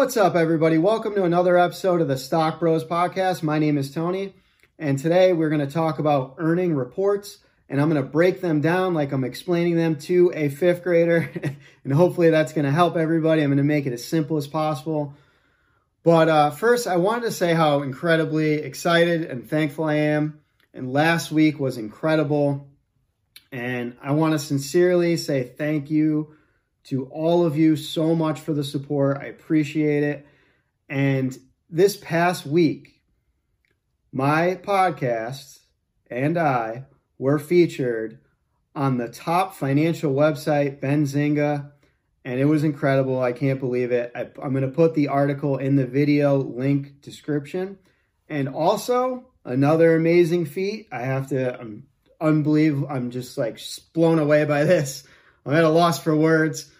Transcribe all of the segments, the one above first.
What's up, everybody? Welcome to another episode of the Stock Bros Podcast. My name is Tony, and today we're going to talk about earning reports, and I'm going to break them down like I'm explaining them to a fifth grader, and hopefully that's going to help everybody. I'm going to make it as simple as possible. But first, I wanted to say how incredibly excited and thankful I am, and last week was incredible, and I want to sincerely say thank you to all of you so much for the support. I appreciate it. And this past week, my podcast and I were featured on the top financial website, Benzinga, and it was incredible. I can't believe it. I'm going to put the article in the video link description. And also, another amazing feat. I'm unbelievable. I'm just like blown away by this. I'm at a loss for words.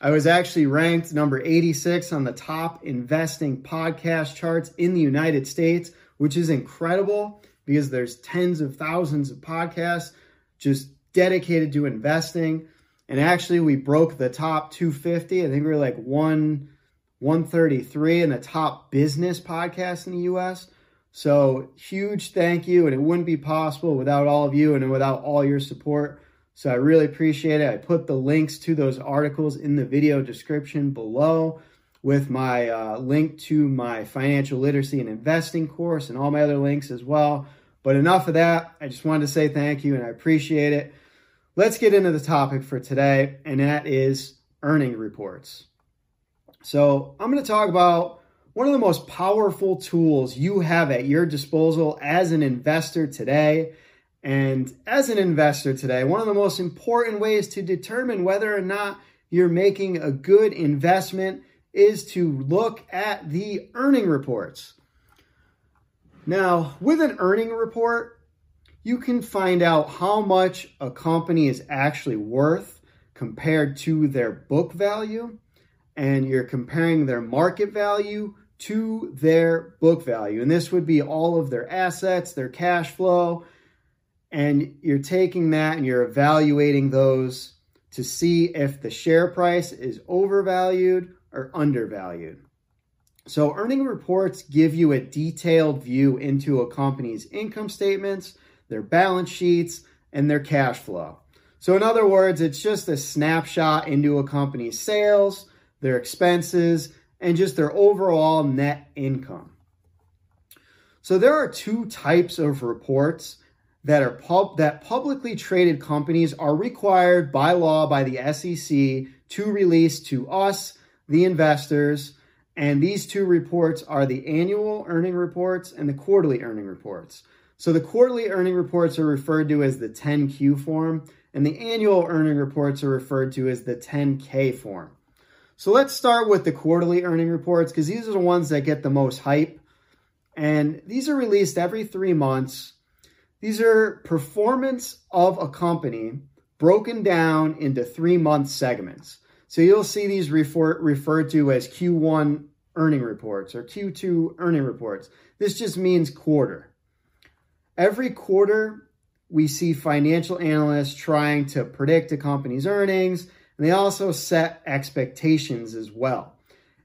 I was actually ranked number 86 on the top investing podcast charts in the United States, which is incredible because there's tens of thousands of podcasts just dedicated to investing. And actually, we broke the top 250. I think we were like 133 in the top business podcast in the U.S. So huge thank you. And it wouldn't be possible without all of you and without all your support. So I really appreciate it. I put the links to those articles in the video description below with my link to my financial literacy and investing course and all my other links as well. But enough of that. I just wanted to say thank you and I appreciate it. Let's get into the topic for today, and that is earning reports. So I'm going to talk about one of the most powerful tools you have at your disposal as an investor today. And as an investor today, one of the most important ways to determine whether or not you're making a good investment is to look at the earning reports. Now, with an earning report, you can find out how much a company is actually worth compared to their book value, and you're comparing their market value to their book value. And this would be all of their assets, their cash flow, and you're taking that and you're evaluating those to see if the share price is overvalued or undervalued. So earning reports give you a detailed view into a company's income statements, their balance sheets, and their cash flow. So in other words, it's just a snapshot into a company's sales, their expenses, and just their overall net income. So there are two types of reports that publicly traded companies are required by law by the SEC to release to us, the investors. And these two reports are the annual earning reports and the quarterly earning reports. So the quarterly earning reports are referred to as the 10-Q form, and the annual earning reports are referred to as the 10-K form. So let's start with the quarterly earning reports because these are the ones that get the most hype. And these are released every 3 months. These are performance of a company broken down into 3-month segments. So you'll see these referred to as Q1 earning reports or Q2 earning reports. This just means quarter. Every quarter, we see financial analysts trying to predict a company's earnings, and they also set expectations as well.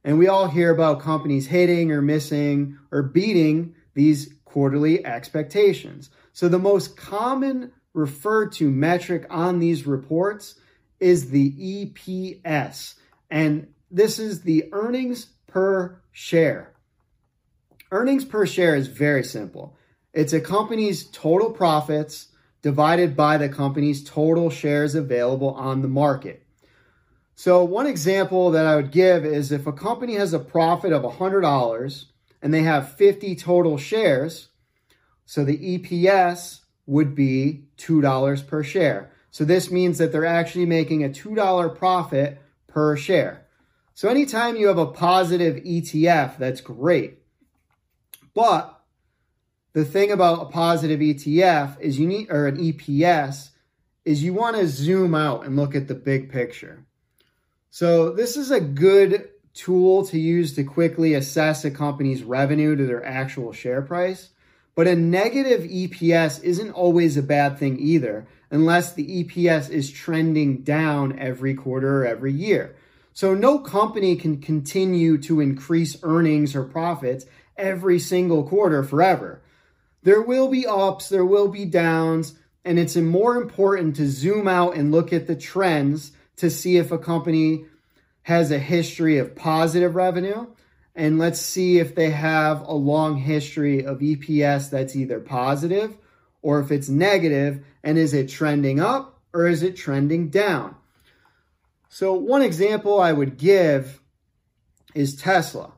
And we all hear about companies hitting or missing or beating these quarterly expectations. So the most common referred to metric on these reports is the EPS, and this is the earnings per share. Earnings per share is very simple. It's a company's total profits divided by the company's total shares available on the market. So one example that I would give is if a company has a profit of $100 and they have 50 total shares, so the EPS would be $2 per share. So this means that they're actually making a $2 profit per share. So anytime you have a positive ETF, that's great. But the thing about a positive ETF is an EPS is you want to zoom out and look at the big picture. So this is a good tool to use to quickly assess a company's revenue to their actual share price. But a negative EPS isn't always a bad thing either, unless the EPS is trending down every quarter or every year. So no company can continue to increase earnings or profits every single quarter forever. There will be ups, there will be downs, and it's more important to zoom out and look at the trends to see if a company has a history of positive revenue, and let's see if they have a long history of EPS that's either positive or if it's negative, and is it trending up or is it trending down? So one example I would give is Tesla.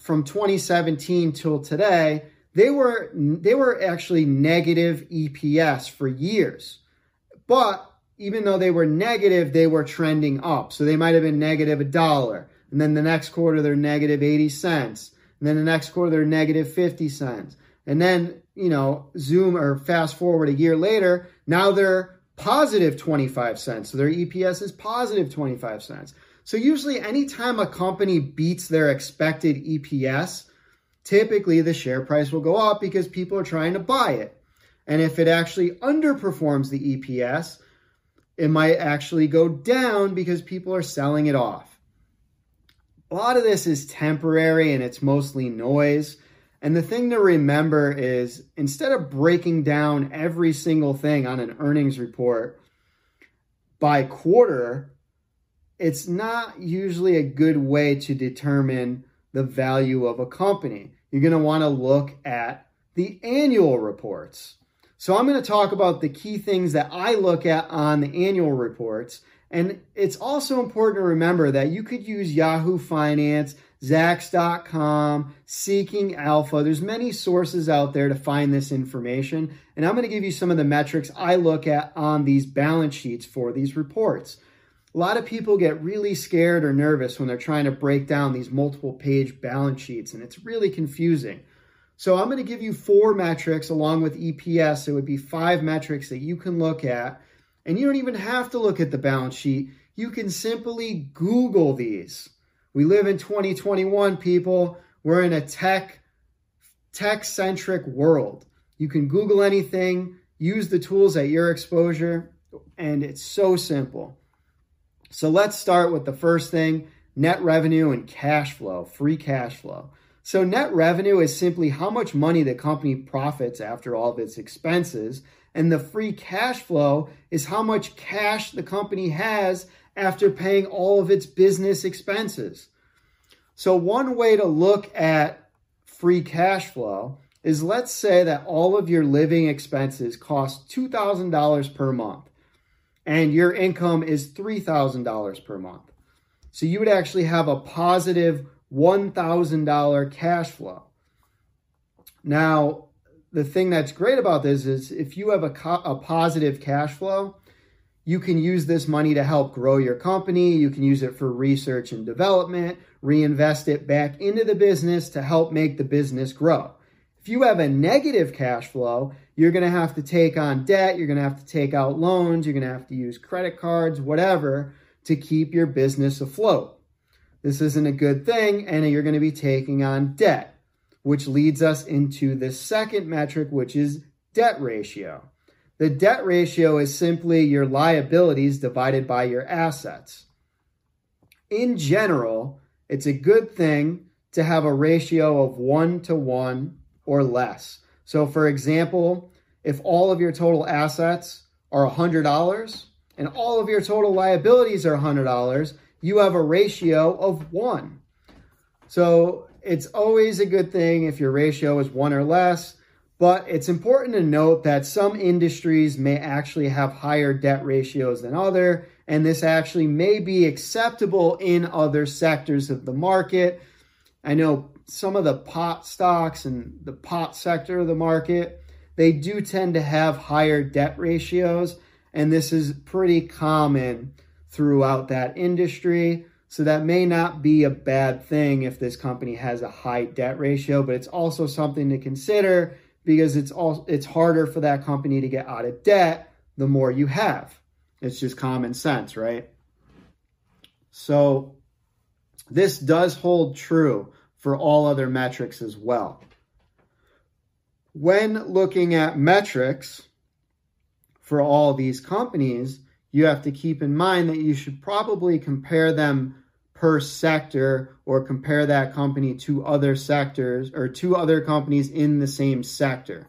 From 2017 till today, they were actually negative EPS for years. But even though they were negative, they were trending up. So they might have been negative $1. And then the next quarter, they're negative 80 cents. And then the next quarter, they're negative 50 cents. And then, zoom or fast forward a year later, now they're positive 25 cents. So their EPS is positive 25 cents. So usually anytime a company beats their expected EPS, typically the share price will go up because people are trying to buy it. And if it actually underperforms the EPS, it might actually go down because people are selling it off. A lot of this is temporary and it's mostly noise. And the thing to remember is instead of breaking down every single thing on an earnings report by quarter, it's not usually a good way to determine the value of a company. You're going to want to look at the annual reports. So I'm going to talk about the key things that I look at on the annual reports. And it's also important to remember that you could use Yahoo Finance, Zacks.com, Seeking Alpha. There's many sources out there to find this information. And I'm going to give you some of the metrics I look at on these balance sheets for these reports. A lot of people get really scared or nervous when they're trying to break down these multiple page balance sheets, and it's really confusing. So I'm going to give you 4 metrics along with EPS. It would be 5 metrics that you can look at, and you don't even have to look at the balance sheet. You can simply Google these. We live in 2021, people. We're in a tech-centric world. You can Google anything, use the tools at your exposure, and it's so simple. So let's start with the first thing, net revenue and cash flow, free cash flow. So net revenue is simply how much money the company profits after all of its expenses. And the free cash flow is how much cash the company has after paying all of its business expenses. So one way to look at free cash flow is, let's say that all of your living expenses cost $2,000 per month, and your income is $3,000 per month. So you would actually have a positive $1,000 cash flow. Now, the thing that's great about this is if you have a positive cash flow, you can use this money to help grow your company. You can use it for research and development, reinvest it back into the business to help make the business grow. If you have a negative cash flow, you're going to have to take on debt, you're going to have to take out loans, you're going to have to use credit cards, whatever, to keep your business afloat. This isn't a good thing, and you're going to be taking on debt, which leads us into the second metric, which is debt ratio. The debt ratio is simply your liabilities divided by your assets. In general, it's a good thing to have a ratio of 1 to 1 or less. So for example, if all of your total assets are $100 and all of your total liabilities are $100, you have a ratio of 1. So it's always a good thing if your ratio is 1 or less, but it's important to note that some industries may actually have higher debt ratios than others, and this actually may be acceptable in other sectors of the market. I know some of the pot stocks and the pot sector of the market, they do tend to have higher debt ratios, and this is pretty common throughout that industry. So that may not be a bad thing if this company has a high debt ratio, but it's also something to consider because it's harder for that company to get out of debt the more you have. It's just common sense, right? So this does hold true for all other metrics as well. When looking at metrics for all these companies, you have to keep in mind that you should probably compare them per sector, or compare that company to other sectors or to other companies in the same sector.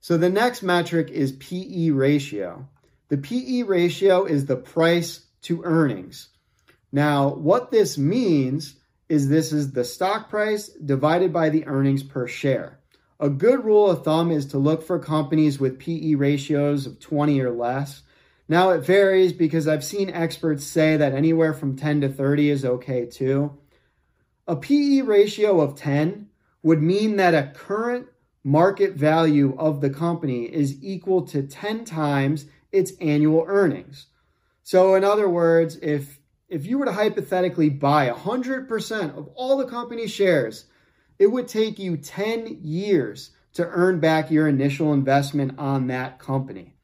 So the next metric is PE ratio. The PE ratio is the price to earnings. Now, what this means is this is the stock price divided by the earnings per share. A good rule of thumb is to look for companies with PE ratios of 20 or less. Now, it varies because I've seen experts say that anywhere from 10 to 30 is okay too. A PE ratio of 10 would mean that a current market value of the company is equal to 10 times its annual earnings. So in other words, if you were to hypothetically buy 100% of all the company shares, it would take you 10 years to earn back your initial investment on that company.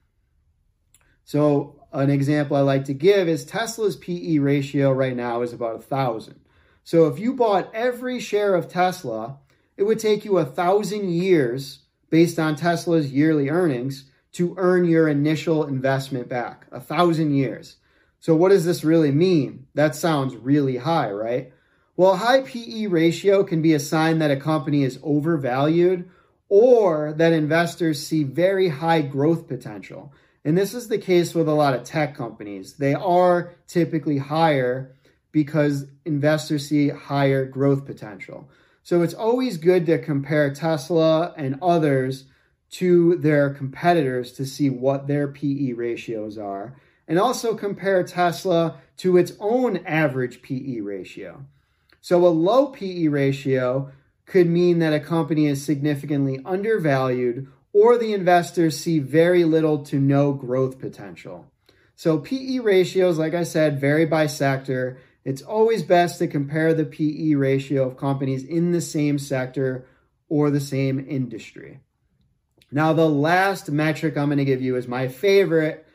So an example I like to give is Tesla's PE ratio right now is about 1,000. So if you bought every share of Tesla, it would take you 1,000 years based on Tesla's yearly earnings to earn your initial investment back, 1,000 years. So what does this really mean? That sounds really high, right? Well, a high PE ratio can be a sign that a company is overvalued or that investors see very high growth potential. And this is the case with a lot of tech companies. They are typically higher because investors see higher growth potential. So it's always good to compare Tesla and others to their competitors to see what their PE ratios are. And also compare Tesla to its own average PE ratio. So a low PE ratio could mean that a company is significantly undervalued or the investors see very little to no growth potential. So PE ratios, like I said, vary by sector. It's always best to compare the PE ratio of companies in the same sector or the same industry. Now, the last metric I'm going to give you is my favorite,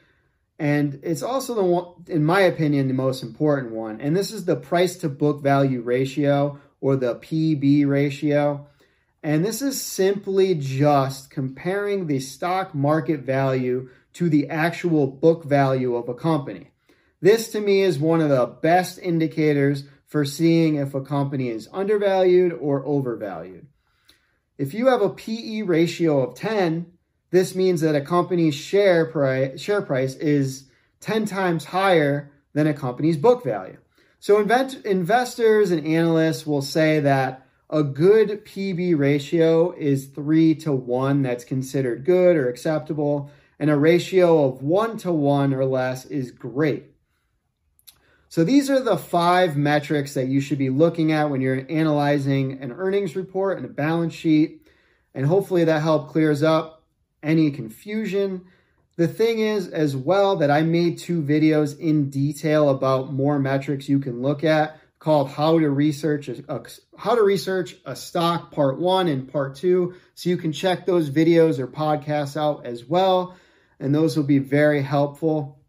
and it's also the one, in my opinion, the most important one. And this is the price to book value ratio, or the PB ratio. And this is simply just comparing the stock market value to the actual book value of a company. This to me is one of the best indicators for seeing if a company is undervalued or overvalued. If you have a PE ratio of 10, this means that a company's share price is 10 times higher than a company's book value. So investors and analysts will say that a good PB ratio is 3 to 1, that's considered good or acceptable, and a ratio of 1 to 1 or less is great. So these are the 5 metrics that you should be looking at when you're analyzing an earnings report and a balance sheet, and hopefully that help clears up any confusion. The thing is as well that I made 2 videos in detail about more metrics you can look at, called how to research a stock part 1 and part 2. So you can check those videos or podcasts out as well. And those will be very helpful.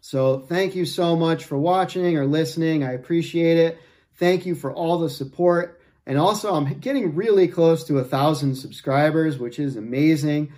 So thank you so much for watching or listening. I appreciate it. Thank you for all the support. And also I'm getting really close to 1,000 subscribers, which is amazing.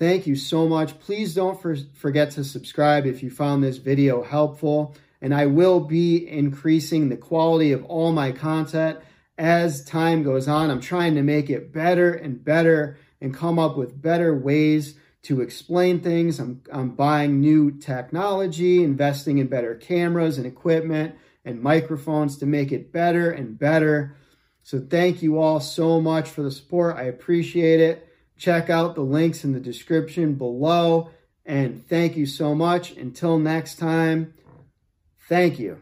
Thank you so much. Please don't forget to subscribe if you found this video helpful. And I will be increasing the quality of all my content as time goes on. I'm trying to make it better and better and come up with better ways to explain things. I'm buying new technology, investing in better cameras and equipment and microphones to make it better and better. So thank you all so much for the support. I appreciate it. Check out the links in the description below. And thank you so much. Until next time, thank you.